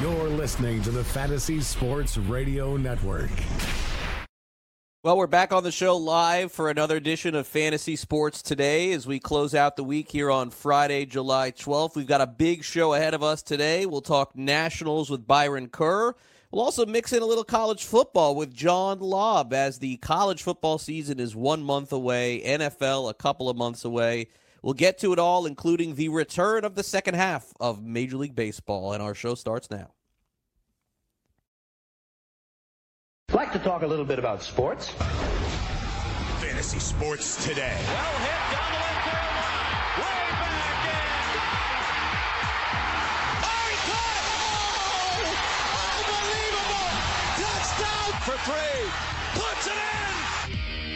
You're listening to the Fantasy Sports Radio Network. Well, we're back on the show live for another edition of Fantasy Sports Today as we close out the week here on Friday, July 12th. We've got a big show ahead of us today. We'll talk Nationals with Byron Kerr. We'll also mix in a little college football with John Lobb as the college football season is 1 month away, NFL a couple of months away. We'll get to it all, including the return of the second half of Major League Baseball, and our show starts now. I'd like to talk a little bit about sports. Fantasy Sports Today. Well hit down the left field line. Way back in. Oh, he caught it! Oh! Unbelievable! Touchdown for three. Puts it in.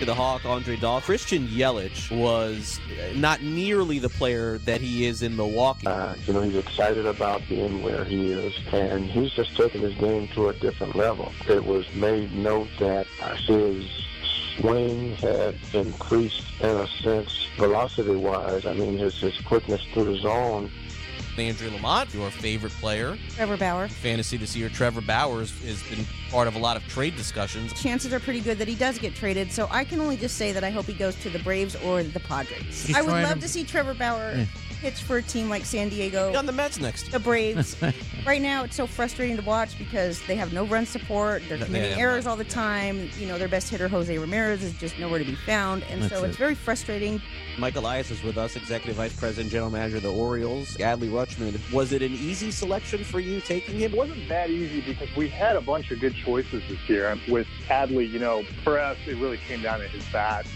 The Hawk, Andre Dawson. Christian Yelich was not nearly the player that he is in Milwaukee. He's excited about being where he is, and he's just taking his game to a different level. It was made note that his swing had increased, in a sense, velocity-wise. His quickness through the zone. Andrew Lamont, your favorite player. Trevor Bauer. Fantasy this year, Trevor Bauer has been part of a lot of trade discussions. Chances are pretty good that he does get traded, so I can only just say that I hope he goes to the Braves or the Padres. He's I would love to see Trevor Bauer pitch for a team like San Diego. On the Mets next. The Braves. Right now, it's so frustrating to watch because they have no run support. They're committing errors all the time. Their best hitter, Jose Ramirez, is just nowhere to be found, and it's very frustrating. Michael Elias is with us, Executive Vice President, General Manager of the Orioles. Adley Rutschman, was it an easy selection for you taking him? It wasn't that easy because we had a bunch of good choices this year. And with Adley, for us, it really came down to his bat,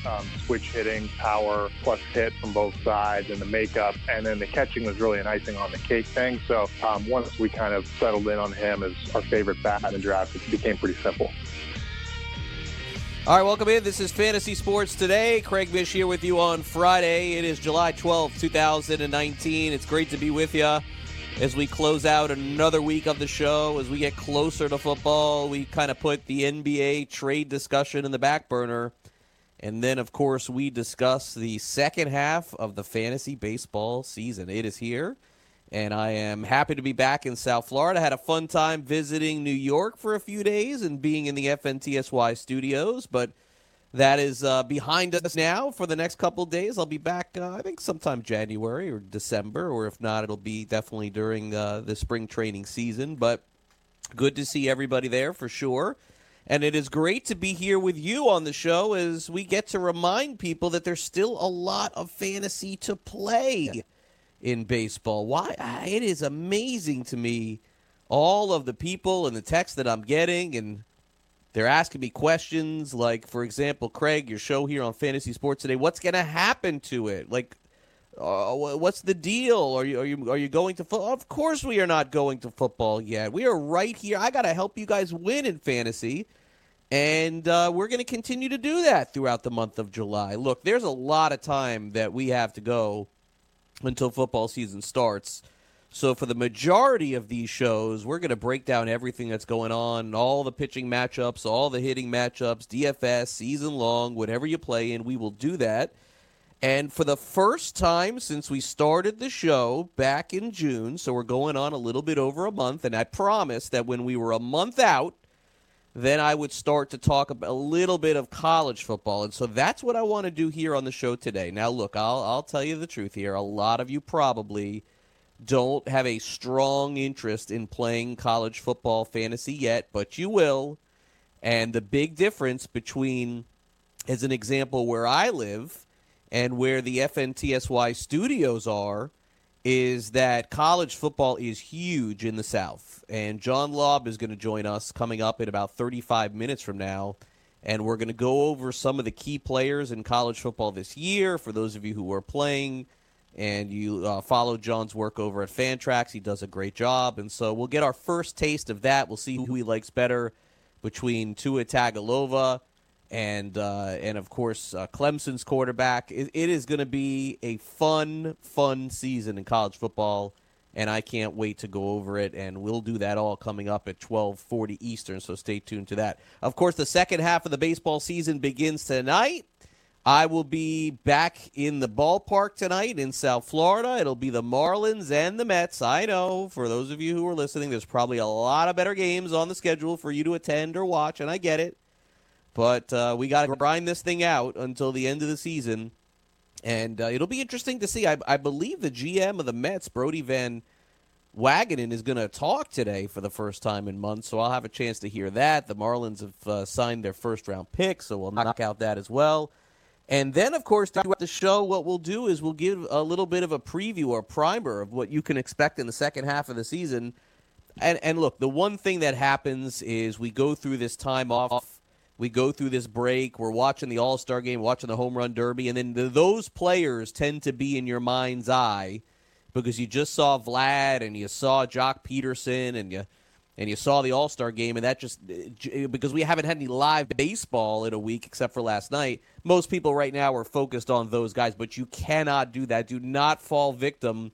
switch hitting, power, plus hit from both sides, and the makeup. And then the catching was really an icing on the cake thing. So once we kind of settled in on him as our favorite bat in the draft, it became pretty simple. All right, welcome in. This is Fantasy Sports Today. Craig Mish here with you on Friday. It is July 12th, 2019. It's great to be with you as we close out another week of the show. As we get closer to football, we kind of put the NBA trade discussion in the back burner. And then, of course, we discuss the second half of the fantasy baseball season. It is here, and I am happy to be back in South Florida. I had a fun time visiting New York for a few days and being in the FNTSY studios, but that is behind us now for the next couple of days. I'll be back, I think, sometime January or December, or if not, it'll be definitely during the spring training season. But good to see everybody there for sure. And it is great to be here with you on the show as we get to remind people that there's still a lot of fantasy to play in baseball. Why? It is amazing to me, all of the people and the texts that I'm getting, and they're asking me questions like, for example, Craig, your show here on Fantasy Sports Today, what's going to happen to it? Like, what's the deal? Are you going to football? Of course we are not going to football yet. We are right here. I got to help you guys win in fantasy, and we're going to continue to do that throughout the month of July. Look, there's a lot of time that we have to go until football season starts. So for the majority of these shows, we're going to break down everything that's going on, all the pitching matchups, all the hitting matchups, DFS, season long, whatever you play in, we will do that. And for the first time since we started the show back in June, so we're going on a little bit over a month, and I promised that when we were a month out, then I would start to talk about a little bit of college football. And so that's what I want to do here on the show today. Now, look, I'll tell you the truth here. A lot of you probably don't have a strong interest in playing college football fantasy yet, but you will. And the big difference between, as an example, where I live and where the FNTSY studios are, is that college football is huge in the South. And John Lobb is going to join us coming up in about 35 minutes from now. And we're going to go over some of the key players in college football this year. For those of you who are playing, and you follow John's work over at Fantrax. He does a great job, and so we'll get our first taste of that. We'll see who he likes better between Tua Tagovailoa and of course, Clemson's quarterback. It is going to be a fun, fun season in college football, and I can't wait to go over it, and we'll do that all coming up at 12:40 Eastern, so stay tuned to that. Of course, the second half of the baseball season begins tonight. I will be back in the ballpark tonight in South Florida. It'll be the Marlins and the Mets. I know, for those of you who are listening, there's probably a lot of better games on the schedule for you to attend or watch, and I get it. But we got to grind this thing out until the end of the season. And it'll be interesting to see. I believe the GM of the Mets, Brody Van Wagenen, is going to talk today for the first time in months, so I'll have a chance to hear that. The Marlins have signed their first-round pick, so we'll knock out that as well. And then, of course, throughout the show, what we'll do is we'll give a little bit of a preview or primer of what you can expect in the second half of the season. And look, the one thing that happens is we go through this time off. We go through this break, we're watching the All-Star game, watching the Home Run Derby, and then those players tend to be in your mind's eye because you just saw Vlad and you saw Jock Peterson and you saw the All-Star game, and that just – because we haven't had any live baseball in a week except for last night, most people right now are focused on those guys, but you cannot do that. Do not fall victim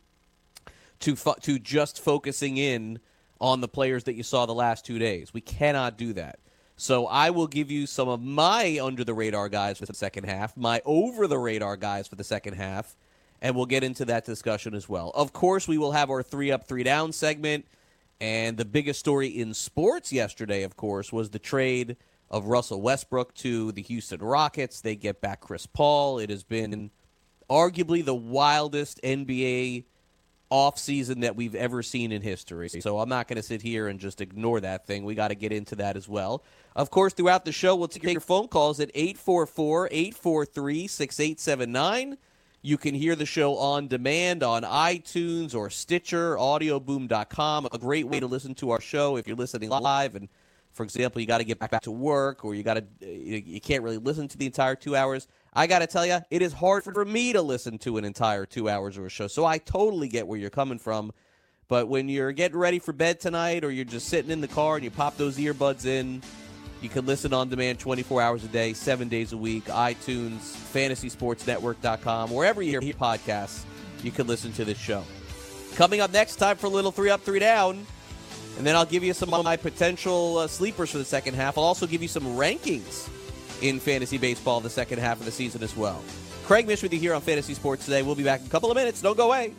to just focusing in on the players that you saw the last 2 days. We cannot do that. So I will give you some of my under-the-radar guys for the second half, my over-the-radar guys for the second half, and we'll get into that discussion as well. Of course, we will have our 3-up, 3-down segment, and the biggest story in sports yesterday, of course, was the trade of Russell Westbrook to the Houston Rockets. They get back Chris Paul. It has been arguably the wildest NBA offseason that we've ever seen in history. So I'm not going to sit here and just ignore that thing. We got to get into that as well. Of course, throughout the show, we'll take your phone calls at 844-843-6879. You can hear the show on demand on iTunes or Stitcher, audioboom.com. A great way to listen to our show if you're listening live. And for example, you got to get back to work or you can't really listen to the entire 2 hours. I got to tell you, it is hard for me to listen to an entire 2 hours of a show, so I totally get where you're coming from. But when you're getting ready for bed tonight or you're just sitting in the car and you pop those earbuds in, you can listen on demand 24 hours a day, 7 days a week, iTunes, FantasySportsNetwork.com, wherever you hear podcasts, you can listen to this show. Coming up next, time for a little 3-up, 3-down, and then I'll give you some of my potential sleepers for the second half. I'll also give you some rankings in fantasy baseball the second half of the season as well. Craig Mish with you here on Fantasy Sports Today. We'll be back in a couple of minutes. Don't go away.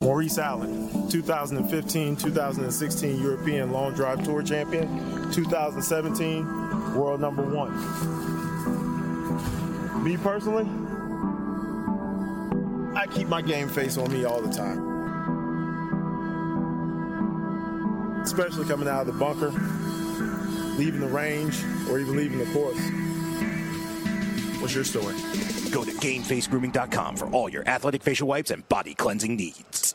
Maurice Allen, 2015-2016 European Long Drive Tour Champion, 2017 World Number 1. Me personally, I keep my game face on me all the time. Especially coming out of the bunker, leaving the range, or even leaving the course. What's your story? Go to GameFaceGrooming.com for all your athletic facial wipes and body cleansing needs.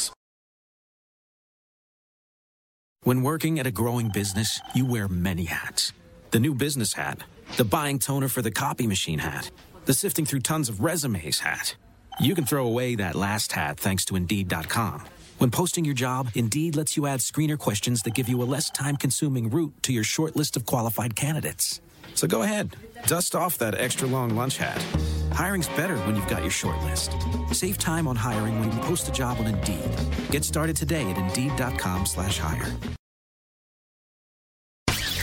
When working at a growing business, you wear many hats. The new business hat, the buying toner for the copy machine hat, the sifting through tons of resumes hat. You can throw away that last hat thanks to Indeed.com. When posting your job, Indeed lets you add screener questions that give you a less time-consuming route to your short list of qualified candidates. So go ahead, dust off that extra long lunch hat. Hiring's better when you've got your short list. Save time on hiring when you post a job on Indeed. Get started today at Indeed.com/hire.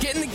Get in the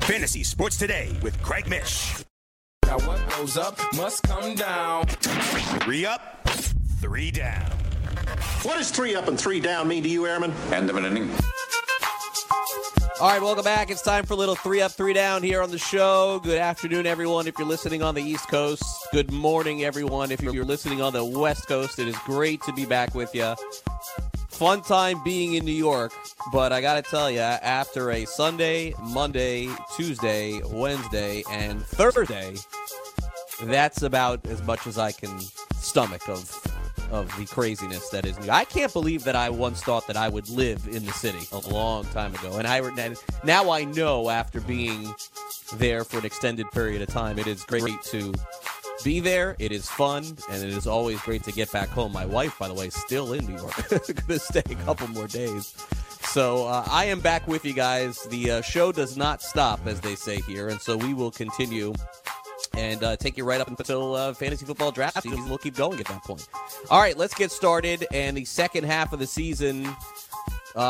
Fantasy Sports Today with Craig Mish. Now what goes up must come down. 3 up, 3 down. What does 3 up and 3 down mean to you, Airman? End of an inning. All right, welcome back. It's time for a little 3 up, 3 down here on the show. Good afternoon, everyone, if you're listening on the East Coast. Good morning, everyone, if you're listening on the West Coast. It is great to be back with you. Fun time being in New York, but I got to tell you, after a Sunday, Monday, Tuesday, Wednesday, and Thursday, that's about as much as I can stomach of the craziness that is New York. I can't believe that I once thought that I would live in the city a long time ago, and now I know after being there for an extended period of time, it is great to be there. It is fun, and it is always great to get back home. My wife, by the way, is still in New York. Gonna stay a couple more days. So I am back with you guys. The show does not stop, as they say here, and so we will continue and take you right up until fantasy football draft season. We'll keep going at that point. All right, let's get started, and the second half of the season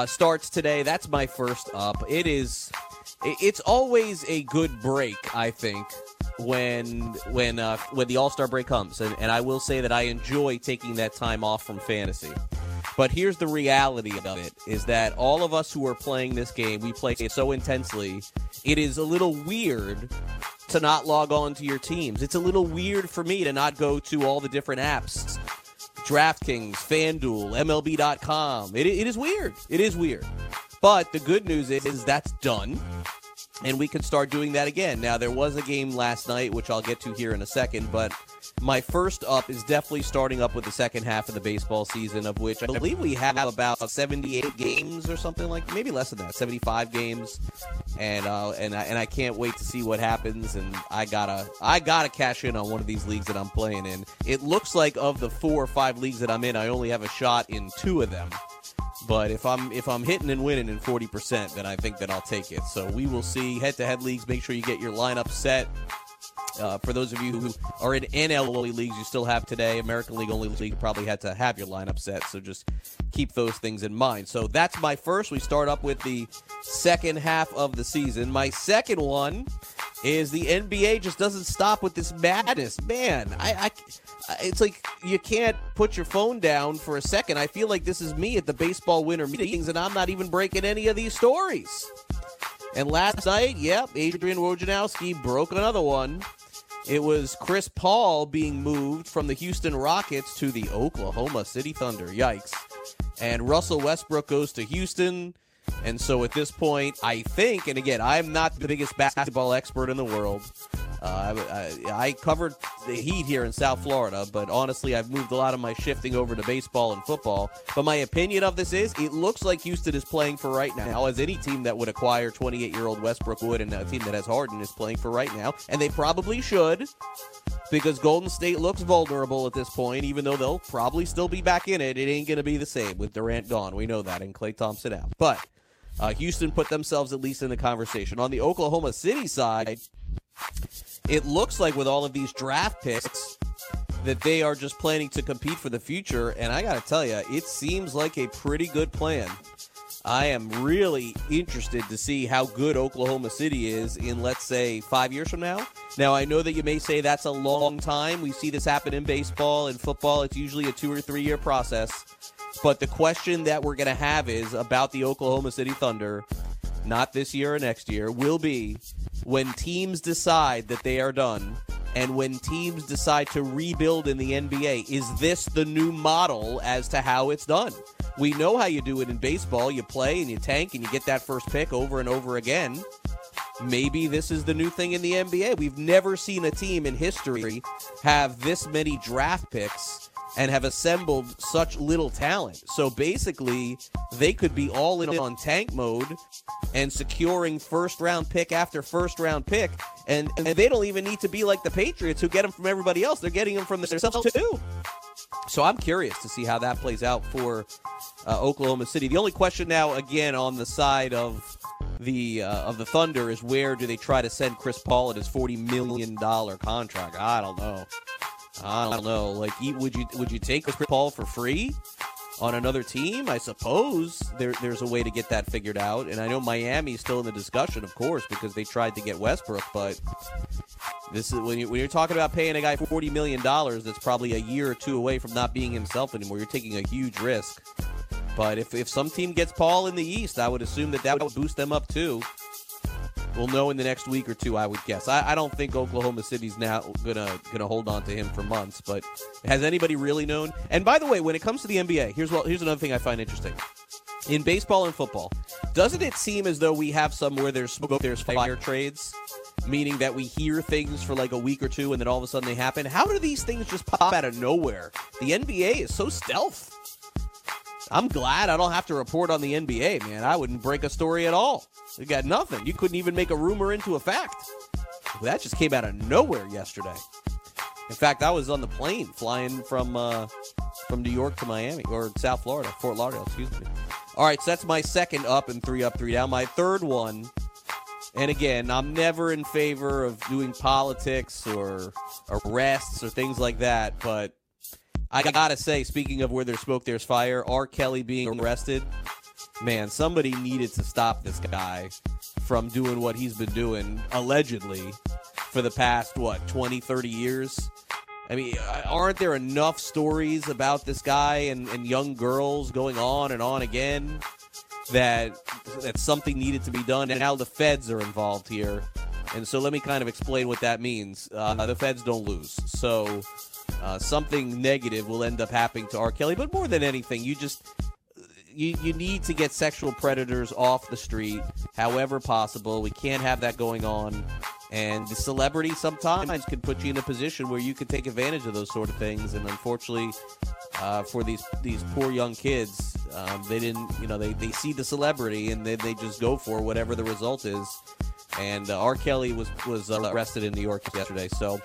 starts today. That's my first up. It's always a good break, I think, when the All-Star break comes, and I will say that I enjoy taking that time off from fantasy. But here's the reality of it, is that all of us who are playing this game, we play it so intensely, it is a little weird to not log on to your teams. It's a little weird for me to not go to all the different apps, DraftKings, FanDuel, MLB.com. It is weird. It is weird. But the good news is that's done. And we can start doing that again. Now, there was a game last night, which I'll get to here in a second, but my first up is definitely starting up with the second half of the baseball season, of which I believe we have about 78 games or something like, maybe less than that, 75 games. And I can't wait to see what happens. And I gotta cash in on one of these leagues that I'm playing in. It looks like of the 4 or 5 leagues that I'm in, I only have a shot in 2 of them. But if I'm hitting and winning in 40%, then I think that I'll take it. So we will see. Head-to-head leagues, make sure you get your lineup set. For those of you who are in NLE leagues, you still have today. American League only league, you probably had to have your lineup set. So just keep those things in mind. So that's my first. We start up with the second half of the season. My second one is the NBA just doesn't stop with this madness. Man, it's like you can't put your phone down for a second. I feel like this is me at the baseball winter meetings, and I'm not even breaking any of these stories. And last night, yep, Adrian Wojnarowski broke another one. It was Chris Paul being moved from the Houston Rockets to the Oklahoma City Thunder. Yikes. And Russell Westbrook goes to Houston. And so at this point, I think, and again, I'm not the biggest basketball expert in the world. I covered the Heat here in South Florida, but honestly, I've moved a lot of my shifting over to baseball and football. But my opinion of this is, it looks like Houston is playing for right now, as any team that would acquire 28-year-old Westbrook would, and a team that has Harden is playing for right now, and they probably should. because Golden State looks vulnerable at this point, even though they'll probably still be back in it. It ain't going to be the same with Durant gone. We know that, and Klay Thompson out. But Houston put themselves at least in the conversation. On the Oklahoma City side, it looks like with all of these draft picks that they are just planning to compete for the future. And I got to tell you, it seems like a pretty good plan. I am really interested to see how good Oklahoma City is in, let's say, 5 years from now. Now, I know that you may say that's a long time. We see this happen in baseball and football. It's usually a 2 or 3 year process. But the question that we're going to have is about the Oklahoma City Thunder, not this year or next year, will be when teams decide that they are done and when teams decide to rebuild in the NBA, is this the new model as to how it's done? We know how you do it in baseball. You play and you tank and you get that first pick over and over again. Maybe this is the new thing in the NBA. We've never seen a team in history have this many draft picks and have assembled such little talent. So basically, they could be all in on tank mode and securing first-round pick after first-round pick. And they don't even need to be like the Patriots who get them from everybody else. They're getting them from themselves too. So I'm curious to see how that plays out for Oklahoma City. The only question now, again, on the side of the Thunder is where do they try to send Chris Paul at his $40 million contract? I don't know. Like, would you take Chris Paul for free on another team? I suppose there's a way to get that figured out. And I know Miami's still in the discussion, of course, because they tried to get Westbrook, but this is when you're talking about paying a guy $40 million that's probably a year or two away from not being himself anymore. You're taking a huge risk. But if some team gets Paul in the East, I would assume that would boost them up too. We'll know in the next week or two, I would guess. I don't think Oklahoma City's now gonna hold on to him for months, but has anybody really known? And by the way, when it comes to the NBA, here's another thing I find interesting. In baseball and football, doesn't it seem as though we have some where there's smoke, there's fire trades, meaning that we hear things for like a week or two and then all of a sudden they happen? How do these things just pop out of nowhere? The NBA is so stealth. I'm glad I don't have to report on the NBA, man. I wouldn't break a story at all. You got nothing. You couldn't even make a rumor into a fact. Well, that just came out of nowhere yesterday. In fact, I was on the plane flying from New York to Miami, or South Florida, Fort Lauderdale, excuse me. All right, so that's my second up, three down. My third one, and again, I'm never in favor of doing politics or arrests or things like that, but I gotta say, speaking of where there's smoke, there's fire, R. Kelly being arrested, man, somebody needed to stop this guy from doing what he's been doing, allegedly, for the past, 20, 30 years? I mean, aren't there enough stories about this guy and young girls going on and on again that something needed to be done? And now the feds are involved here. And so let me kind of explain what that means. The feds don't lose. So something negative will end up happening to R. Kelly. But more than anything, you need to get sexual predators off the street, however possible. We can't have that going on. And the celebrity sometimes can put you in a position where you can take advantage of those sort of things. And unfortunately, for these poor young kids, they didn't. They see the celebrity and then they just go for whatever the result is. And R. Kelly was arrested in New York yesterday, so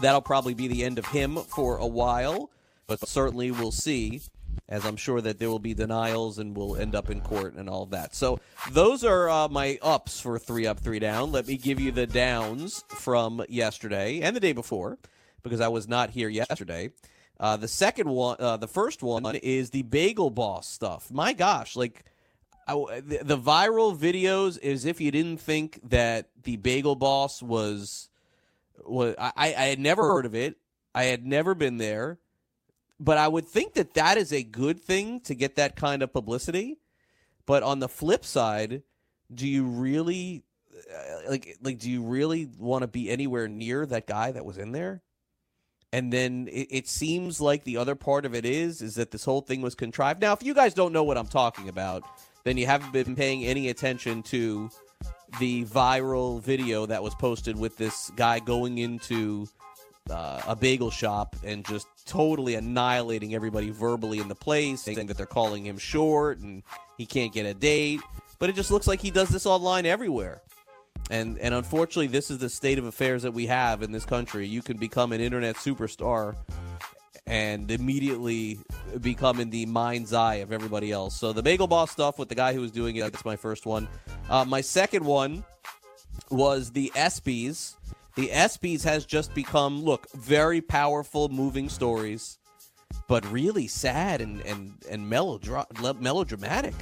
that'll probably be the end of him for a while. But certainly we'll see, as I'm sure that there will be denials and we'll end up in court and all that. So those are my ups for three up, three down. Let me give you the downs from yesterday and the day before, because I was not here yesterday. The first one is the Bagel Boss stuff. My gosh, the viral videos is if you didn't think that the Bagel Boss was I had never heard of it. I had never been there. But I would think that is a good thing to get that kind of publicity. But on the flip side, do you really want to be anywhere near that guy that was in there? And then it seems like the other part of it is that this whole thing was contrived. Now, if you guys don't know what I'm talking about, then you haven't been paying any attention to the viral video that was posted with this guy going into a bagel shop and just totally annihilating everybody verbally in the place, saying that they're calling him short and he can't get a date. But it just looks like he does this online everywhere. And unfortunately, this is the state of affairs that we have in this country. You can become an internet superstar and immediately become in the mind's eye of everybody else. So the Bagel Boss stuff with the guy who was doing it, that's my first one. My second one was the ESPYs. The ESPYs has just become, look, very powerful, moving stories, but really sad and melodramatic.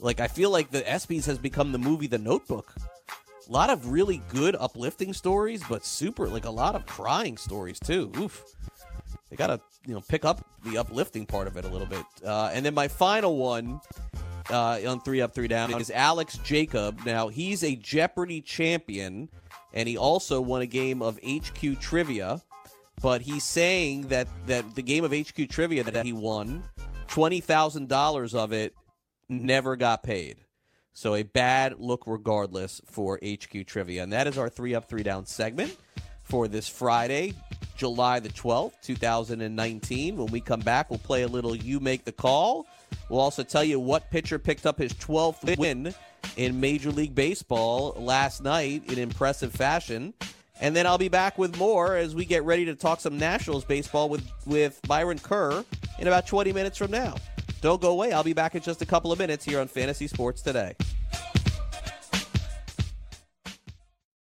Like, I feel like the ESPYs has become the movie The Notebook. A lot of really good, uplifting stories, but super, like, a lot of crying stories, too. Oof. They got to, pick up the uplifting part of it a little bit. And then my final one on 3 Up, 3 Down is Alex Jacob. Now, he's a Jeopardy champion, and he also won a game of HQ Trivia. But he's saying that the game of HQ Trivia that he won, $20,000 of it never got paid. So a bad look regardless for HQ Trivia. And that is our 3 Up, 3 Down segment for this Friday, July the 12th, 2019. When we come back, we'll play a little You Make the Call. We'll also tell you what pitcher picked up his 12th win in Major League Baseball last night in impressive fashion. And then I'll be back with more as we get ready to talk some Nationals baseball with Byron Kerr in about 20 minutes from now. Don't go away. I'll be back in just a couple of minutes here on Fantasy Sports Today.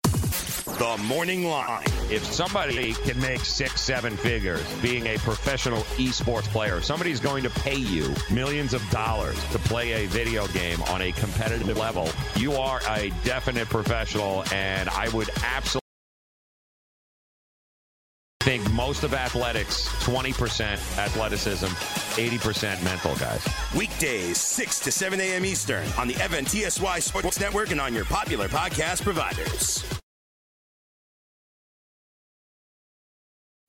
The Morning Line. If somebody can make 6-7 figures being a professional esports player, somebody's going to pay you millions of dollars to play a video game on a competitive level. You are a definite professional, and I would absolutely think most of athletics, 20% athleticism, 80% mental, guys. Weekdays, 6 to 7 a.m. Eastern on the FNTSY Sports Network and on your popular podcast providers.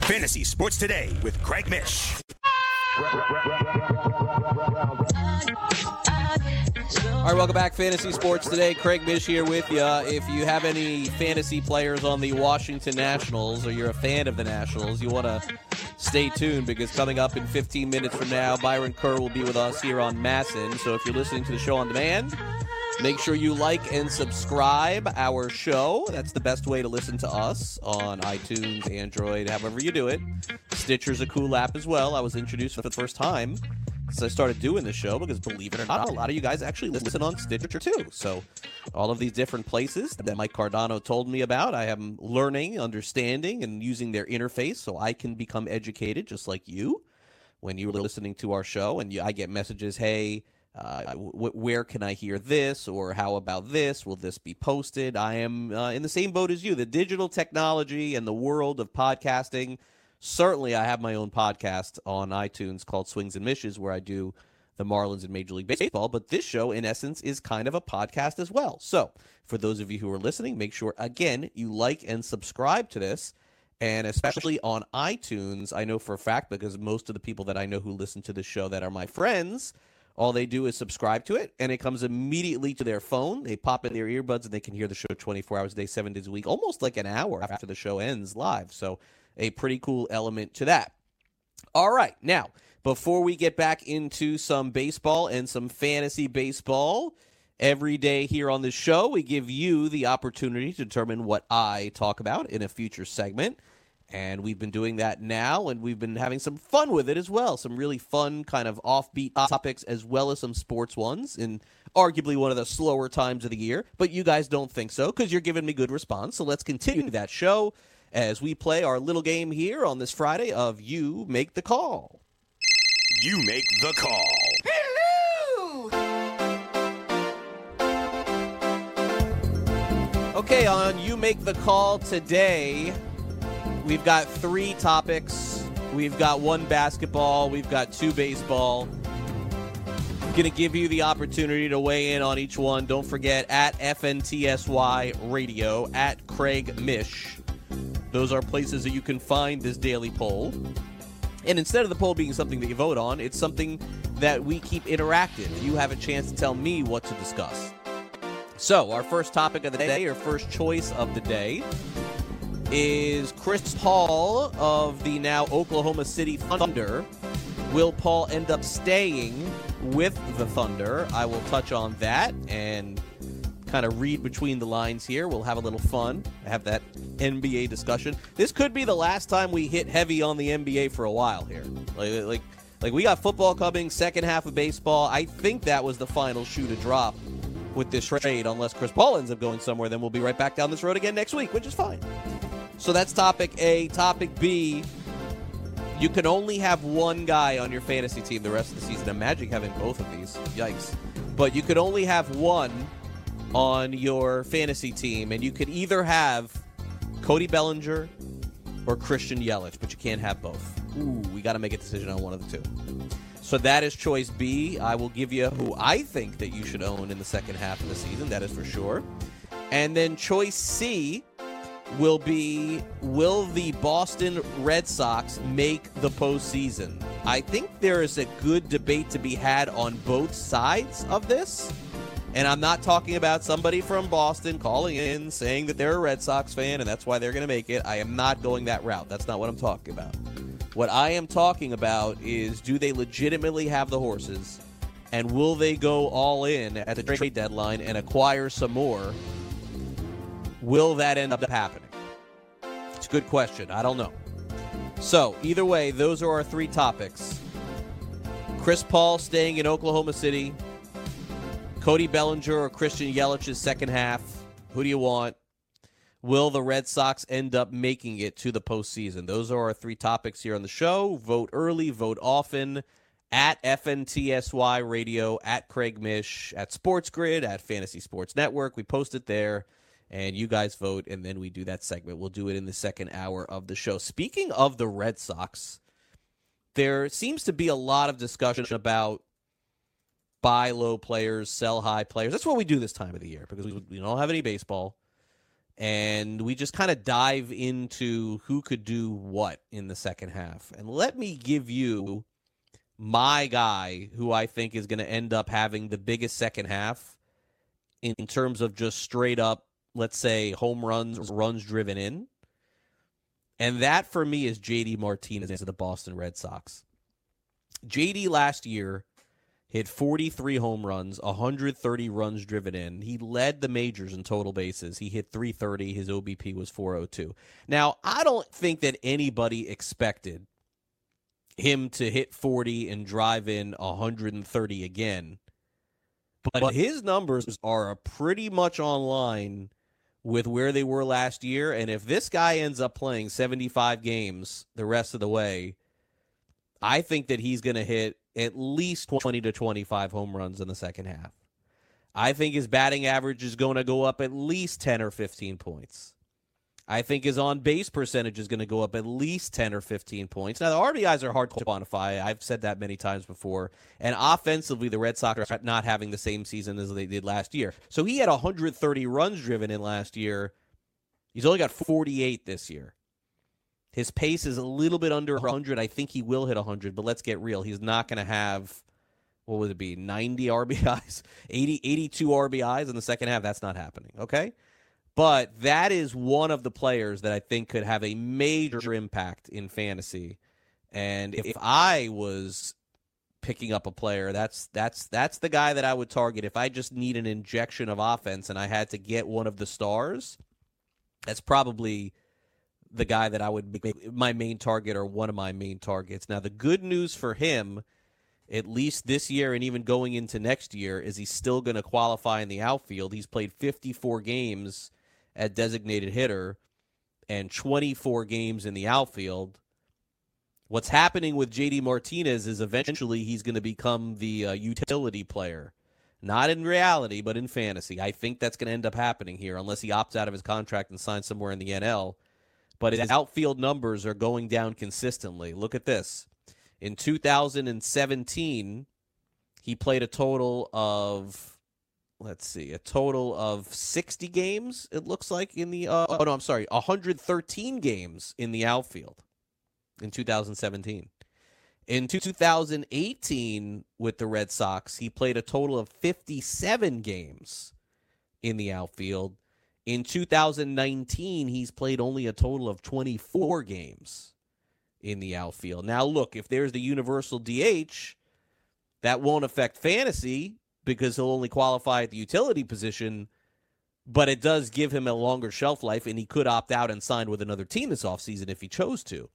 Fantasy Sports Today with Craig Mish. All right, welcome back, Fantasy Sports Today. Craig Mish here with you. If you have any fantasy players on the Washington Nationals or you're a fan of the Nationals, you want to stay tuned because coming up in 15 minutes from now, Byron Kerr will be with us here on Masson. So if you're listening to the show on demand, make sure you like and subscribe our show. That's the best way to listen to us on iTunes, Android, however you do it. Stitcher's a cool app as well. I was introduced for the first time since I started doing this show because, believe it or not, a lot of you guys actually listen on Stitcher too. So all of these different places that Mike Cardano told me about, I am learning, understanding, and using their interface so I can become educated just like you when you're listening to our show. And I get messages, hey, where can I hear this, or how about this, will this be posted? I am in the same boat as you. The digital technology and the world of podcasting. Certainly I have my own podcast on iTunes called Swings and Mishes, where I do the Marlins and Major League Baseball, but this show in essence is kind of a podcast as well. So for those of you who are listening, make sure again you like and subscribe to this, and especially on iTunes. I know for a fact, because most of the people that I know who listen to this show that are my friends, all they do is subscribe to it, and it comes immediately to their phone. They pop in their earbuds, and they can hear the show 24 hours a day, 7 days a week, almost like an hour after the show ends live. So a pretty cool element to that. All right. Now, before we get back into some baseball and some fantasy baseball, every day here on this show, we give you the opportunity to determine what I talk about in a future segment. And we've been doing that now, and we've been having some fun with it as well. Some really fun kind of offbeat topics as well as some sports ones in arguably one of the slower times of the year. But you guys don't think so because you're giving me good response. So let's continue that show as we play our little game here on this Friday of You Make the Call. You make the call. Hello! Okay, on You Make the Call today, we've got three topics. We've got one basketball. We've got two baseball. I'm going to give you the opportunity to weigh in on each one. Don't forget, at FNTSY Radio, at Craig Mish. Those are places that you can find this daily poll. And instead of the poll being something that you vote on, it's something that we keep interactive. You have a chance to tell me what to discuss. So our first topic of the day, or first choice of the day, is Chris Paul of the now Oklahoma City Thunder. Will Paul end up staying with the Thunder? I will touch on that and kind of read between the lines here. We'll have a little fun, have that NBA discussion. This could be the last time we hit heavy on the NBA for a while here. Like we got football coming, second half of baseball. I think that was the final shoe to drop with this trade. Unless Chris Paul ends up going somewhere, then we'll be right back down this road again next week, which is fine. So that's topic A. Topic B, you can only have one guy on your fantasy team the rest of the season. Imagine having both of these. Yikes. But you could only have one on your fantasy team, and you could either have Cody Bellinger or Christian Yelich, but you can't have both. Ooh, we got to make a decision on one of the two. So that is choice B. I will give you who I think that you should own in the second half of the season. That is for sure. And then choice C will be, will the Boston Red Sox make the postseason? I think there is a good debate to be had on both sides of this. And I'm not talking about somebody from Boston calling in saying that they're a Red Sox fan and that's why they're going to make it. I am not going that route. That's not what I'm talking about. What I am talking about is, do they legitimately have the horses? And will they go all in at the trade deadline and acquire some more? Will that end up happening? It's a good question. I don't know. So, either way, those are our three topics. Chris Paul staying in Oklahoma City, Cody Bellinger or Christian Yelich's second half. Who do you want? Will the Red Sox end up making it to the postseason? Those are our three topics here on the show. Vote early, vote often. At FNTSY Radio, at Craig Mish, at Sports Grid, at Fantasy Sports Network. We post it there. And you guys vote, and then we do that segment. We'll do it in the second hour of the show. Speaking of the Red Sox, there seems to be a lot of discussion about buy low players, sell high players. That's what we do this time of the year because we don't have any baseball. And we just kind of dive into who could do what in the second half. And let me give you my guy who I think is going to end up having the biggest second half in terms of just straight up, let's say, home runs, runs driven in. And that for me is J.D. Martinez of the Boston Red Sox. J.D. last year hit 43 home runs, 130 runs driven in. He led the majors in total bases. He hit 330. His OBP was 402. Now, I don't think that anybody expected him to hit 40 and drive in 130 again. But his numbers are pretty much on line with where they were last year. And if this guy ends up playing 75 games the rest of the way, I think that he's going to hit at least 20 to 25 home runs in the second half. I think his batting average is going to go up at least 10 or 15 points. I think his on-base percentage is going to go up at least 10 or 15 points. Now, the RBIs are hard to quantify. I've said that many times before. And offensively, the Red Sox are not having the same season as they did last year. So he had 130 runs driven in last year. He's only got 48 this year. His pace is a little bit under 100. I think he will hit 100, but let's get real. He's not going to have, what would it be, 90 RBIs, 82 RBIs in the second half. That's not happening, okay? But that is one of the players that I think could have a major impact in fantasy. And if I was picking up a player, that's the guy that I would target. If I just need an injection of offense and I had to get one of the stars, that's probably the guy that I would make my main target or one of my main targets. Now, the good news for him, at least this year and even going into next year, is he's still going to qualify in the outfield. He's played 54 games at designated hitter and 24 games in the outfield. What's happening with J.D. Martinez is eventually he's going to become the utility player. Not in reality, but in fantasy. I think that's going to end up happening here unless he opts out of his contract and signs somewhere in the NL. But his outfield numbers are going down consistently. Look at this. In 2017, he played a total of 60 games, it looks like, 113 games in the outfield in 2017. In 2018 with the Red Sox, he played a total of 57 games in the outfield. In 2019, he's played only a total of 24 games in the outfield. Now, look, if there's the universal DH, that won't affect fantasy because he'll only qualify at the utility position, but it does give him a longer shelf life, and he could opt out and sign with another team this offseason if he chose to.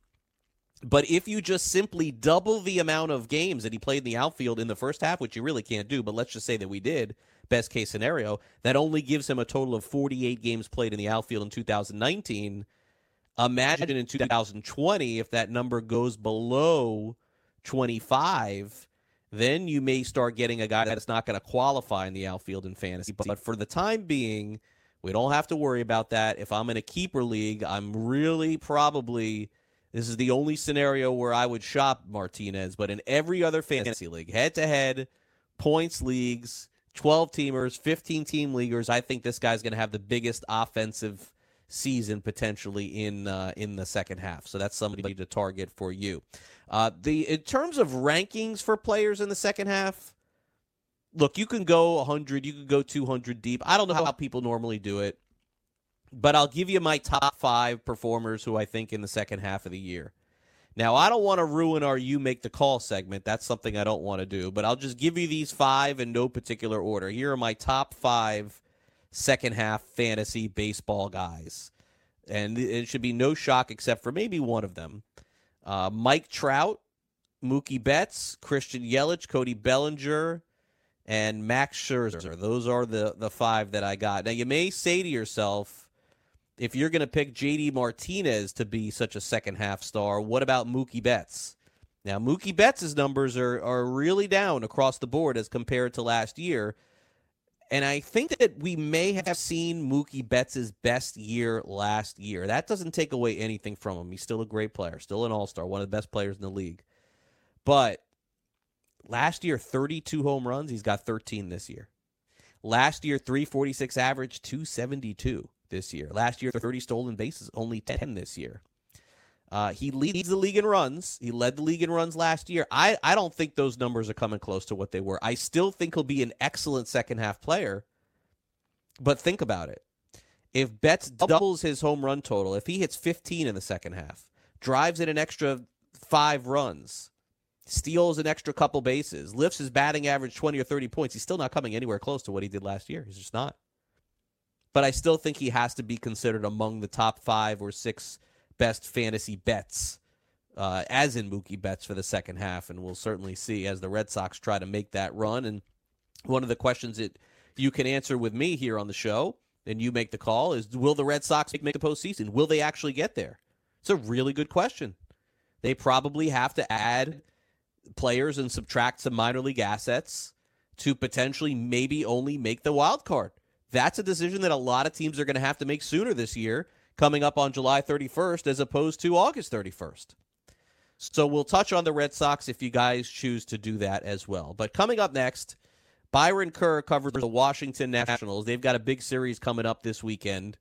But if you just simply double the amount of games that he played in the outfield in the first half, which you really can't do, but let's just say that we did, best case scenario, that only gives him a total of 48 games played in the outfield in 2019. Imagine in 2020, if that number goes below 25, then you may start getting a guy that's not going to qualify in the outfield in fantasy. But for the time being, we don't have to worry about that. If I'm in a keeper league, I'm really probably, this is the only scenario where I would shop Martinez. But in every other fantasy league, head-to-head, points leagues, 12-teamers, 15-team leaguers, I think this guy's going to have the biggest offensive season potentially in the second half. So that's somebody to target for you. In terms of rankings for players in the second half, look, you can go 100, you can go 200 deep. I don't know how people normally do it, but I'll give you my top five performers who I think in the second half of the year. Now, I don't want to ruin our You Make the Call segment. That's something I don't want to do, but I'll just give you these five in no particular order. Here are my top five second half fantasy baseball guys. And it should be no shock except for maybe one of them. Mike Trout, Mookie Betts, Christian Yelich, Cody Bellinger, and Max Scherzer. Those are the five that I got. Now, you may say to yourself, if you're going to pick J.D. Martinez to be such a second half star, what about Mookie Betts? Now, Mookie Betts' numbers are really down across the board as compared to last year. And I think that we may have seen Mookie Betts' best year last year. That doesn't take away anything from him. He's still a great player, still an all-star, one of the best players in the league. But last year, 32 home runs. He's got 13 this year. Last year, 346 average, 272 this year. Last year, 30 stolen bases, only 10 this year. He leads the league in runs. He led the league in runs last year. I don't think those numbers are coming close to what they were. I still think he'll be an excellent second-half player. But think about it. If Betts doubles his home run total, if he hits 15 in the second half, drives in an extra 5 runs, steals an extra couple bases, lifts his batting average 20 or 30 points, he's still not coming anywhere close to what he did last year. He's just not. But I still think he has to be considered among the top 5 or 6 best fantasy bets, as in Mookie Betts for the second half. And we'll certainly see as the Red Sox try to make that run. And one of the questions that you can answer with me here on the show, and you make the call, is will the Red Sox make the postseason? Will they actually get there? It's a really good question. They probably have to add players and subtract some minor league assets to potentially maybe only make the wild card. That's a decision that a lot of teams are going to have to make sooner this year, coming up on July 31st as opposed to August 31st. So we'll touch on the Red Sox if you guys choose to do that as well. But coming up next, Byron Kerr covers the Washington Nationals. They've got a big series coming up this weekend.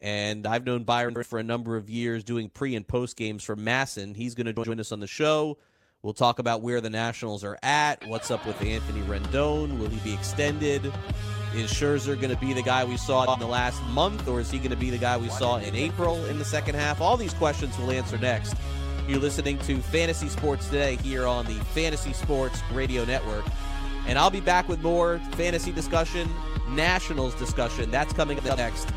And I've known Byron for a number of years doing pre- and post-games for Masson. He's going to join us on the show. We'll talk about where the Nationals are at, what's up with Anthony Rendon, will he be extended? Is Scherzer going to be the guy we saw in the last month, or is he going to be the guy we saw in April in the second half? All these questions we'll answer next. You're listening to Fantasy Sports Today here on the Fantasy Sports Radio Network. And I'll be back with more fantasy discussion, Nationals discussion. That's coming up next.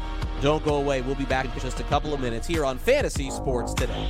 Don't go away. We'll be back in just a couple of minutes here on Fantasy Sports Today.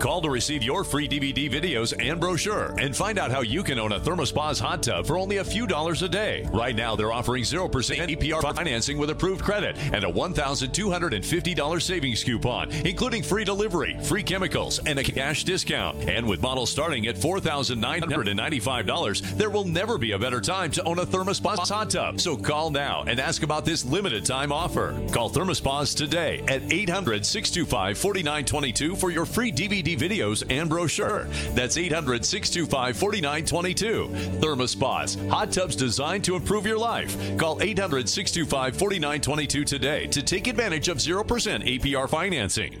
Call to receive your free DVD videos and brochure and find out how you can own a ThermoSpa's hot tub for only a few dollars a day. Right now, they're offering 0% APR financing with approved credit and a $1,250 savings coupon, including free delivery, free chemicals, and a cash discount. And with models starting at $4,995, there will never be a better time to own a ThermoSpa's hot tub. So call now and ask about this limited time offer. Call ThermoSpa's today at 800-625-4922 for your free DVD videos and brochure. That's 800-625-4922. ThermoSpas, hot tubs designed to improve your life. Call 800-625-4922 today to take advantage of 0% APR financing.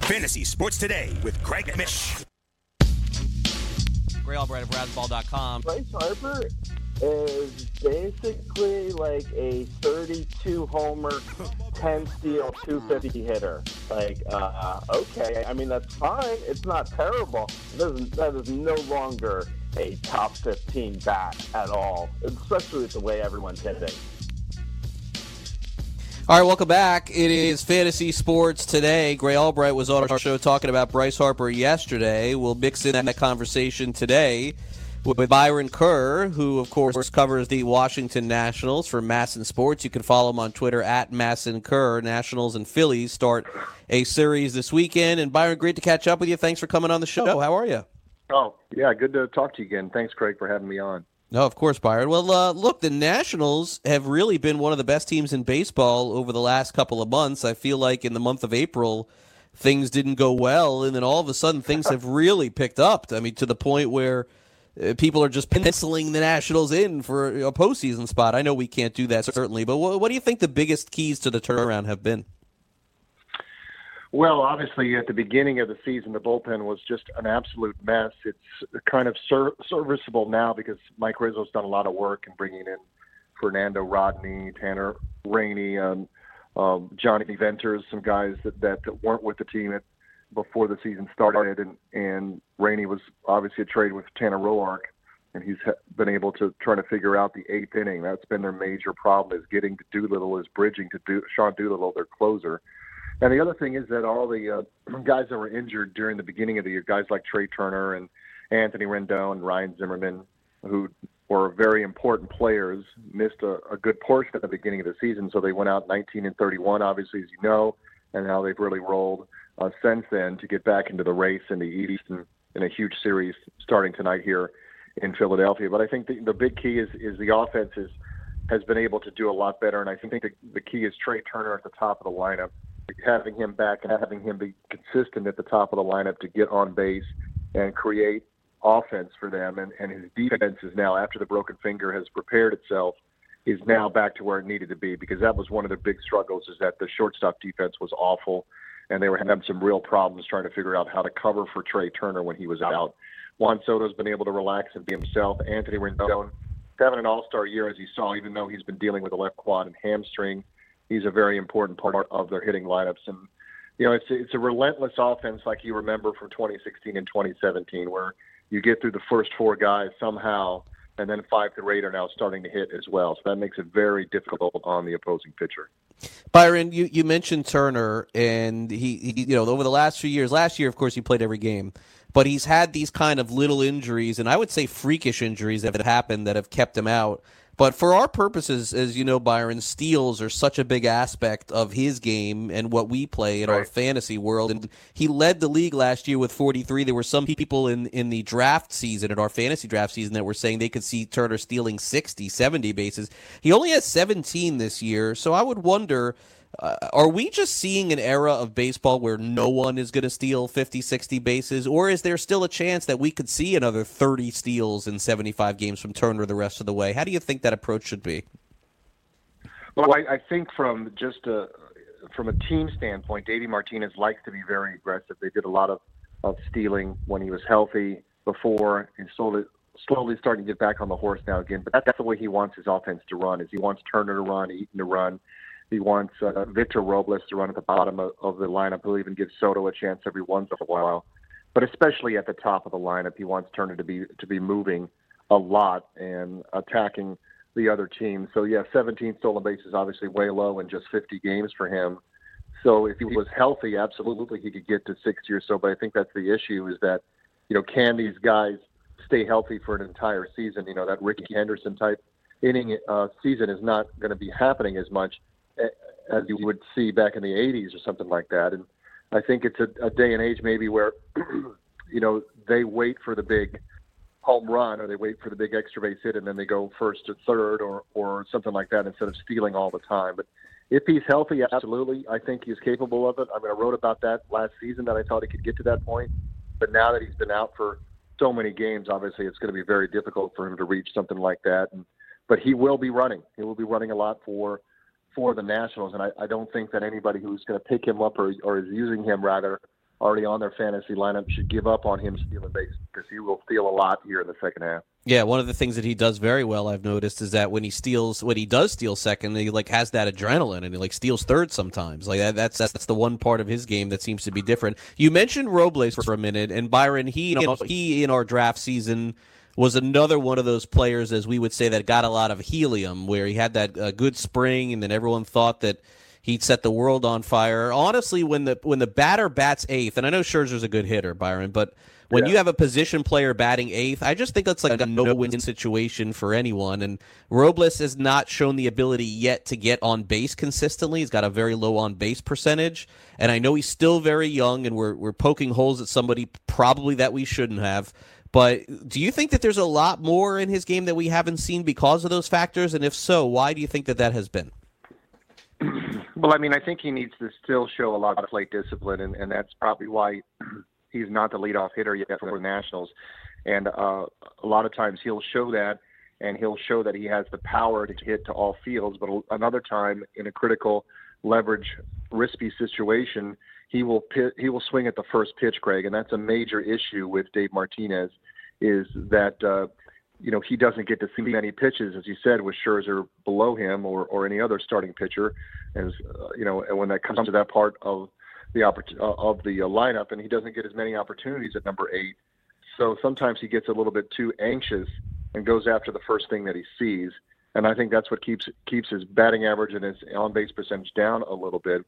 Fantasy Sports Today with Craig Mish. Gray Albright of RazBall.com. Bryce Harper is basically like a 32-homer, 10-steal, 250 hitter. Like, okay, I mean, that's fine. It's not terrible. That is no longer a top 15 bat at all, especially with the way everyone's hitting. All right, welcome back. It is Fantasy Sports Today. Gray Albright was on our show talking about Bryce Harper yesterday. We'll mix in that conversation today with Byron Kerr, who, of course, covers the Washington Nationals for Masson Sports. You can follow him on Twitter at Masson Kerr. Nationals and Phillies start a series this weekend. And, Byron, great to catch up with you. Thanks for coming on the show. How are you? Oh, yeah, good to talk to you again. Thanks, Craig, for having me on. No, of course, Byron. Well, look, the Nationals have really been one of the best teams in baseball over the last couple of months. I feel like in the month of April, things didn't go well, and then all of a sudden things have really picked up. I mean, to the point where people are just penciling the Nationals in for a postseason spot. I know we can't do that, certainly, but what do you think the biggest keys to the turnaround have been? Well, obviously, at the beginning of the season, the bullpen was just an absolute mess. It's kind of serviceable now because Mike Rizzo's done a lot of work in bringing in Fernando Rodney, Tanner Rainey, Johnny Venters, some guys that weren't with the team before the season started. And Rainey was obviously a trade with Tanner Roark, and he's been able to try to figure out the eighth inning. That's been their major problem, is getting to Doolittle, is bridging to Sean Doolittle, their closer. And the other thing is that all the guys that were injured during the beginning of the year, guys like Trea Turner and Anthony Rendon and Ryan Zimmerman, who were very important players, missed a good portion at the beginning of the season. So they went out 19-31, obviously, as you know, and now they've really rolled since then to get back into the race in the East in a huge series starting tonight here in Philadelphia. But I think the big key is the offense has been able to do a lot better, and I think the key is Trea Turner at the top of the lineup. Having him back and having him be consistent at the top of the lineup to get on base and create offense for them. And his defense is now, after the broken finger has prepared itself, is now back to where it needed to be, because that was one of the big struggles, is that the shortstop defense was awful, and they were having some real problems trying to figure out how to cover for Trea Turner when he was out. Juan Soto's been able to relax and be himself. Anthony Rendon, having an all-star year, as you saw, even though he's been dealing with a left quad and hamstring. He's a very important part of their hitting lineups. And, you know, it's a relentless offense like you remember from 2016 and 2017, where you get through the first four guys somehow, and then 5 through 8 are now starting to hit as well. So that makes it very difficult on the opposing pitcher. Byron, you mentioned Turner, and he you know, over the last few years, last year, of course, he played every game. But he's had these kind of little injuries, and I would say freakish injuries that have happened that have kept him out. But for our purposes, as you know, Byron, steals are such a big aspect of his game and what we play in our fantasy world. And he led the league last year with 43. There were some people in the draft season, in our fantasy draft season, that were saying they could see Turner stealing 60, 70 bases. He only has 17 this year, so I would wonder, are we just seeing an era of baseball where no one is going to steal 50, 60 bases, or is there still a chance that we could see another 30 steals in 75 games from Turner the rest of the way? How do you think that approach should be? Well, I think from just from a team standpoint, Davey Martinez likes to be very aggressive. They did a lot of stealing when he was healthy before, and slowly starting to get back on the horse now again. But that's the way he wants his offense to run, is he wants Turner to run, Eaton to run. He wants Victor Robles to run at the bottom of the lineup. He'll even give Soto a chance every once in a while, but especially at the top of the lineup, he wants Turner to be moving a lot and attacking the other team. So yeah, 17 stolen bases, obviously way low in just 50 games for him. So if he was healthy, absolutely he could get to 60 or so. But I think that's the issue, is that, you know, can these guys stay healthy for an entire season? You know, that Ricky Henderson type inning season is not going to be happening as much. as you would see back in the 80s or something like that. And I think it's a day and age maybe where, you know, they wait for the big home run or they wait for the big extra base hit and then they go first to third or something like that instead of stealing all the time. But if he's healthy, absolutely, I think he's capable of it. I mean, I wrote about that last season that I thought he could get to that point. But now that he's been out for so many games, obviously it's going to be very difficult for him to reach something like that. And, but he will be running. He will be running a lot for the Nationals. And I don't think that anybody who's going to pick him up or is using him, rather, already on their fantasy lineup should give up on him stealing bases because he will steal a lot here in the second half. Yeah, one of the things that he does very well, I've noticed, is that when he does steal second, he like has that adrenaline and he like steals third sometimes. Like that's the one part of his game that seems to be different. You mentioned Robles for a minute, and Byron, he in our draft season was another one of those players, as we would say, that got a lot of helium, where he had that good spring, and then everyone thought that he'd set the world on fire. Honestly, when the batter bats eighth, and I know Scherzer's a good hitter, Byron, but when you have a position player batting eighth, I just think that's like a no-win situation for anyone. And Robles has not shown the ability yet to get on base consistently. He's got a very low on base percentage, and I know he's still very young, and we're poking holes at somebody probably that we shouldn't have. But do you think that there's a lot more in his game that we haven't seen because of those factors? And if so, why do you think that has been? Well, I mean, I think he needs to still show a lot of plate discipline, and that's probably why he's not the leadoff hitter yet for the Nationals. And a lot of times he'll show that, and he'll show that he has the power to hit to all fields. But another time, in a critical, leverage, risky situation, he will swing at the first pitch, Craig, and that's a major issue with Davey Martinez, is that you know, he doesn't get to see many pitches, as you said, with Scherzer below him or any other starting pitcher, as you know, and when that comes to that part of the lineup, and he doesn't get as many opportunities at number 8. So sometimes he gets a little bit too anxious and goes after the first thing that he sees, and I think that's what keeps his batting average and his on-base percentage down a little bit.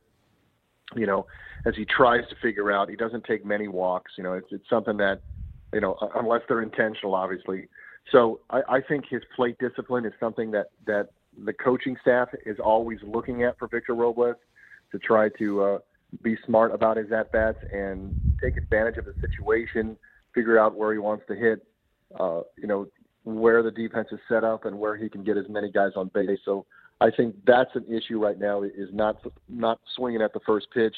You know, as he tries to figure out, he doesn't take many walks. You know, it's something that, you know, unless they're intentional, obviously. So I think his plate discipline is something that the coaching staff is always looking at for Victor Robles, to try to be smart about his at-bats and take advantage of the situation, figure out where he wants to hit, you know, where the defense is set up and where he can get as many guys on base. So I think that's an issue right now, is not swinging at the first pitch,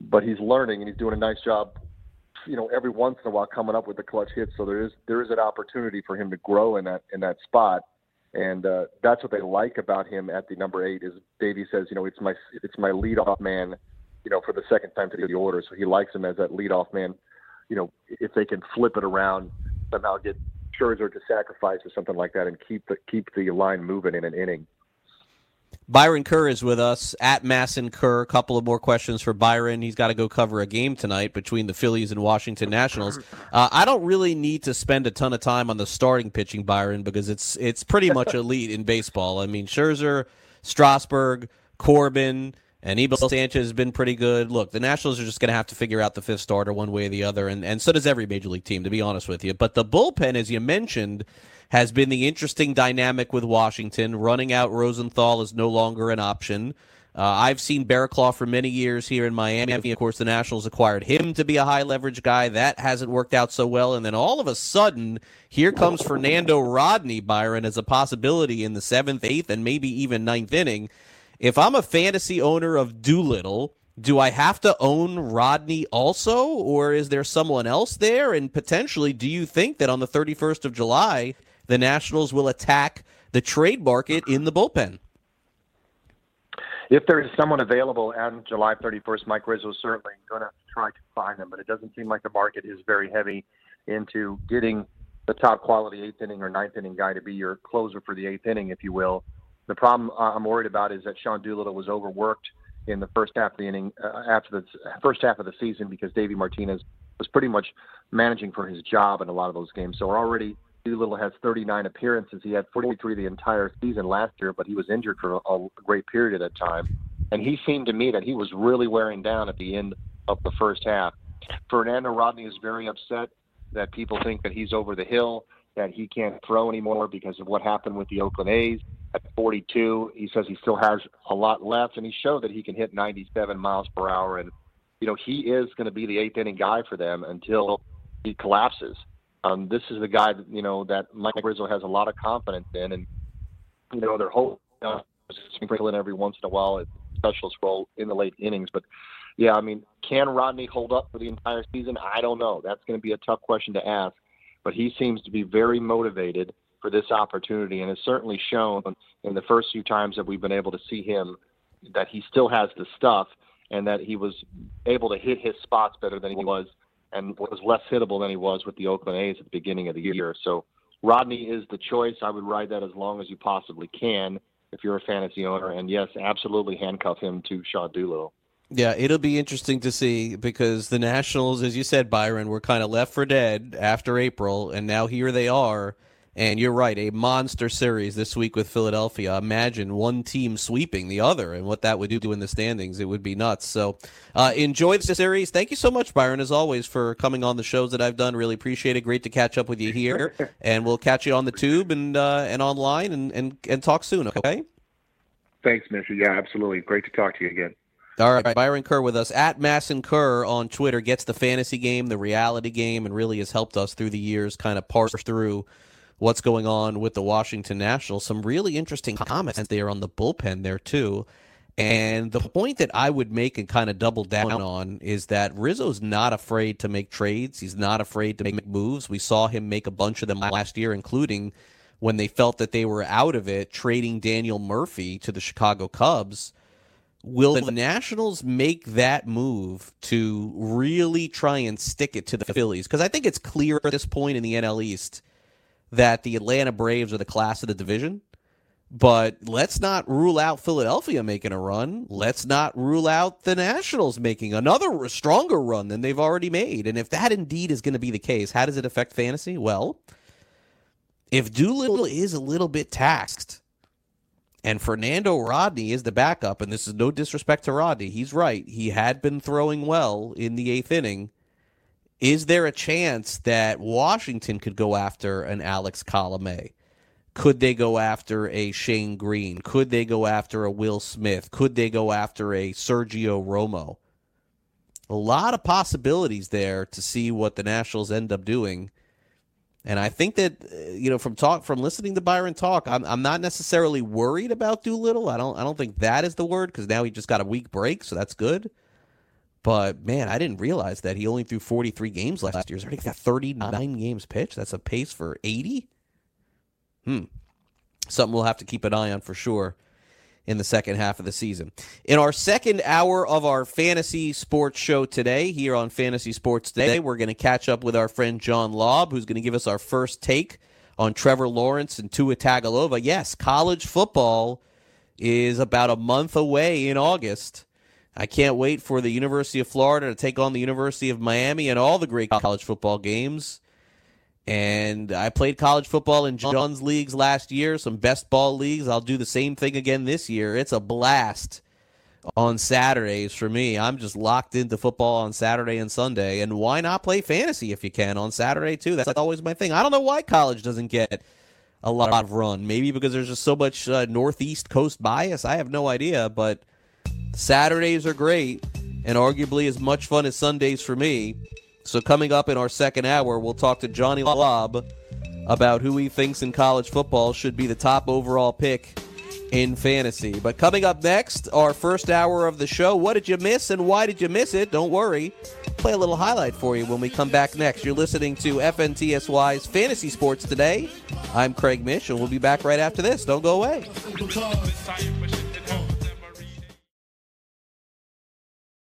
but he's learning and he's doing a nice job, you know, every once in a while coming up with the clutch hits. So there is an opportunity for him to grow in that spot. And that's what they like about him at the number 8, is Davey says, you know, it's my leadoff man, you know, for the second time to the order. So he likes him as that leadoff man. You know, if they can flip it around, somehow get Scherzer to sacrifice or something like that and keep the line moving in an inning. Byron Kerr is with us, at Masson Kerr. A couple of more questions for Byron. He's got to go cover a game tonight between the Phillies and Washington Nationals. I don't really need to spend a ton of time on the starting pitching, Byron, because it's pretty much elite in baseball. I mean, Scherzer, Strasburg, Corbin, and Eloy Sanchez has been pretty good. Look, the Nationals are just going to have to figure out the fifth starter one way or the other, and so does every major league team, to be honest with you. But the bullpen, as you mentioned, has been the interesting dynamic with Washington. Running out Rosenthal is no longer an option. I've seen Bearclaw for many years here in Miami. Of course, the Nationals acquired him to be a high-leverage guy. That hasn't worked out so well. And then all of a sudden, here comes Fernando Rodney, Byron, as a possibility in the 7th, 8th, and maybe even 9th inning. If I'm a fantasy owner of Doolittle, do I have to own Rodney also, or is there someone else there? And potentially, do you think that on the 31st of July, the Nationals will attack the trade market in the bullpen? If there is someone available on July 31st, Mike Rizzo is certainly going to try to find them, but it doesn't seem like the market is very heavy into getting the top quality 8th inning or 9th inning guy to be your closer for the 8th inning, if you will. The problem I'm worried about is that Sean Doolittle was overworked in the first half of the inning, after the first half of the season, because Davey Martinez was pretty much managing for his job in a lot of those games. So already Doolittle has 39 appearances. He had 43 the entire season last year, but he was injured for a great period at that time. And he seemed to me that he was really wearing down at the end of the first half. Fernando Rodney is very upset that people think that he's over the hill, that he can't throw anymore because of what happened with the Oakland A's. At 42, he says he still has a lot left, and he showed that he can hit 97 miles per hour. And, you know, he is going to be the eighth-inning guy for them until he collapses. This is the guy, you know, that Mike Rizzo has a lot of confidence in. And, you know, they're hoping sprinkle in every once in a while a specialist role in the late innings. But, yeah, I mean, can Rodney hold up for the entire season? I don't know. That's going to be a tough question to ask. But he seems to be very motivated for this opportunity, and has certainly shown in the first few times that we've been able to see him that he still has the stuff, and that he was able to hit his spots better than he was and was less hittable than he was with the Oakland A's at the beginning of the year. So Rodney is the choice. I would ride that as long as you possibly can if you're a fantasy owner. And, yes, absolutely handcuff him to Sean Doolittle. Yeah, it'll be interesting to see, because the Nationals, as you said, Byron, were kind of left for dead after April, and now here they are. And you're right, a monster series this week with Philadelphia. Imagine one team sweeping the other and what that would do in the standings. It would be nuts. So enjoy the series. Thank you so much, Byron, as always, for coming on the shows that I've done. Really appreciate it. Great to catch up with you here. And we'll catch you on the tube and online and talk soon, okay? Thanks, Mitchell. Yeah, absolutely. Great to talk to you again. All right, Byron Kerr with us at Masson Kerr on Twitter. Gets the fantasy game, the reality game, and really has helped us through the years kind of parse through what's going on with the Washington Nationals. Some really interesting comments there on the bullpen there, too. And the point that I would make and kind of double down on is that Rizzo's not afraid to make trades. He's not afraid to make moves. We saw him make a bunch of them last year, including when they felt that they were out of it, trading Daniel Murphy to the Chicago Cubs. Will the Nationals make that move to really try and stick it to the Phillies? Because I think it's clear at this point in the NL East that the Atlanta Braves are the class of the division. But let's not rule out Philadelphia making a run. Let's not rule out the Nationals making another stronger run than they've already made. And if that indeed is going to be the case, how does it affect fantasy? Well, if Doolittle is a little bit taxed and Fernando Rodney is the backup, and this is no disrespect to Rodney, he's right, he had been throwing well in the eighth inning, is there a chance that Washington could go after an Alex Colomé? Could they go after a Shane Green? Could they go after a Will Smith? Could they go after a Sergio Romo? A lot of possibilities there to see what the Nationals end up doing. And I think that, you know, from listening to Byron talk, I'm not necessarily worried about Doolittle. I don't think that is the word, because now he just got a week break, so that's good. But, man, I didn't realize that he only threw 43 games last year. He's already got 39 games pitched. That's a pace for 80? Something we'll have to keep an eye on for sure in the second half of the season. In our second hour of our fantasy sports show today, here on Fantasy Sports Today, we're going to catch up with our friend John Lobb, who's going to give us our first take on Trevor Lawrence and Tua Tagovailoa. Yes, college football is about a month away in August. I can't wait for the University of Florida to take on the University of Miami and all the great college football games. And I played college football in John's leagues last year, some best ball leagues. I'll do the same thing again this year. It's a blast on Saturdays for me. I'm just locked into football on Saturday and Sunday. And why not play fantasy if you can on Saturday, too? That's always my thing. I don't know why college doesn't get a lot of run. Maybe because there's just so much Northeast Coast bias. I have no idea, but Saturdays are great and arguably as much fun as Sundays for me. So coming up in our second hour, we'll talk to Johnny Lobb about who he thinks in college football should be the top overall pick in fantasy. But coming up next, our first hour of the show, what did you miss and why did you miss it? Don't worry, play a little highlight for you when we come back next. You're listening to FNTSY's Fantasy Sports Today. I'm Craig Mish, and we'll be back right after this. Don't go away.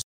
source.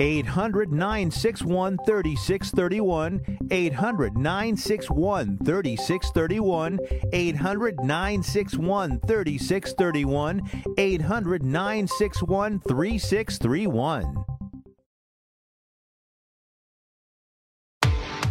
800-961-3631, 800-961-3631, 800-961-3631, 800-961-3631.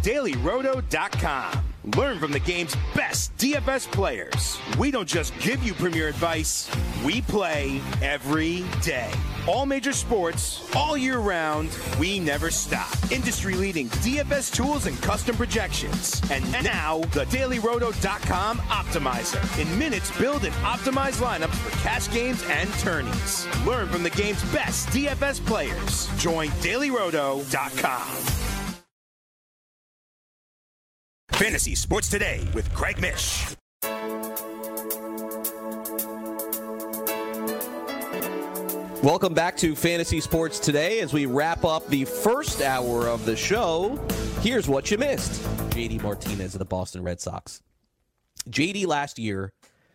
DailyRoto.com. Learn from the game's best DFS players. We don't just give you premier advice, we play every day. All major sports, all year round, we never stop. Industry-leading DFS tools and custom projections. And now, the DailyRoto.com Optimizer. In minutes, build and optimize lineups for cash games and tourneys. Learn from the game's best DFS players. Join DailyRoto.com. Fantasy Sports Today with Craig Mish. Welcome back to Fantasy Sports Today as we wrap up the first hour of the show. Here's what you missed. J.D. Martinez of the Boston Red Sox. J.D. last year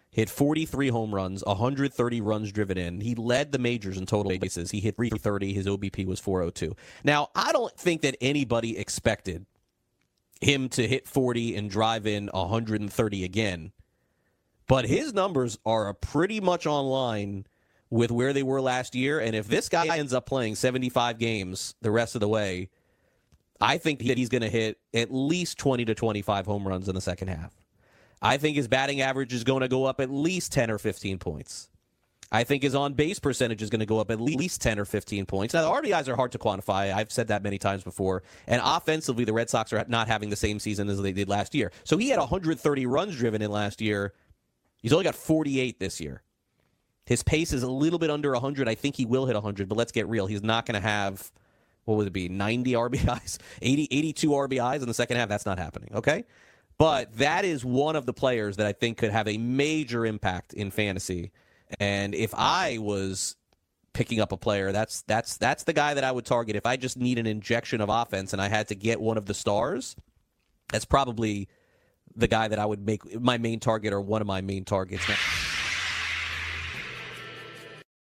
hit 43 home runs, 130 runs driven in. He led the majors in total bases. He hit 330. His OBP was 402. Now, I don't think that anybody expected him to hit 40 and drive in 130 again. But his numbers are pretty much on line with where they were last year. And if this guy ends up playing 75 games the rest of the way, I think that he's going to hit at least 20 to 25 home runs in the second half. I think his batting average is going to go up at least 10 or 15 points. I think his on-base percentage is going to go up at least 10 or 15 points. Now, the RBIs are hard to quantify. I've said that many times before. And offensively, the Red Sox are not having the same season as they did last year. So he had 130 runs driven in last year. He's only got 48 this year. His pace is a little bit under 100. I think he will hit 100, but let's get real. He's not going to have, what would it be, 90 RBIs, 82 RBIs in the second half? That's not happening, okay? But that is one of the players that I think could have a major impact in fantasy. And if I was picking up a player, that's the guy that I would target. If I just need an injection of offense and I had to get one of the stars, that's probably the guy that I would make my main target or one of my main targets. Now,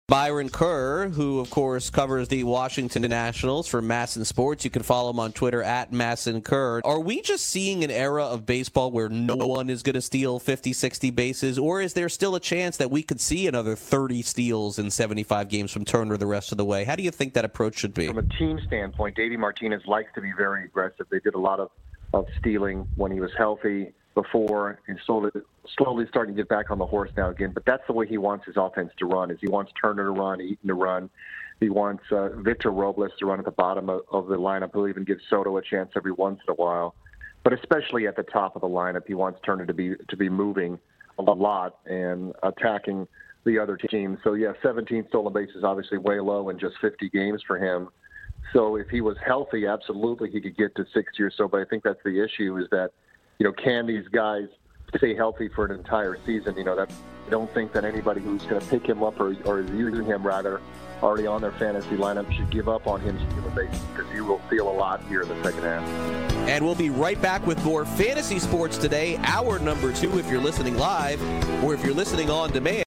Byron Kerr, who, of course, covers the Washington Nationals for Masson Sports. You can follow him on Twitter at Masson Kerr. Are we just seeing an era of baseball where no one is going to steal 50, 60 bases, or is there still a chance that we could see another 30 steals in 75 games from Turner the rest of the way? How do you think that approach should be? From a team standpoint, Davey Martinez likes to be very aggressive. They did a lot of stealing when he was healthy before, and slowly starting to get back on the horse now again. But that's the way he wants his offense to run, is he wants Turner to run, Eaton to run. He wants Victor Robles to run at the bottom of the lineup. He'll even give Soto a chance every once in a while. But especially at the top of the lineup, he wants Turner to be moving a lot and attacking the other team. So, yeah, 17 stolen bases, obviously way low in just 50 games for him. So if he was healthy, absolutely he could get to 60 or so. But I think that's the issue, is that you know, can these guys stay healthy for an entire season? You know, that I don't think that anybody who's going to pick him up or is using him, rather, already on their fantasy lineup should give up on him because he will feel a lot here in the second half. And we'll be right back with more fantasy sports today, hour number 2, if you're listening live or if you're listening on demand.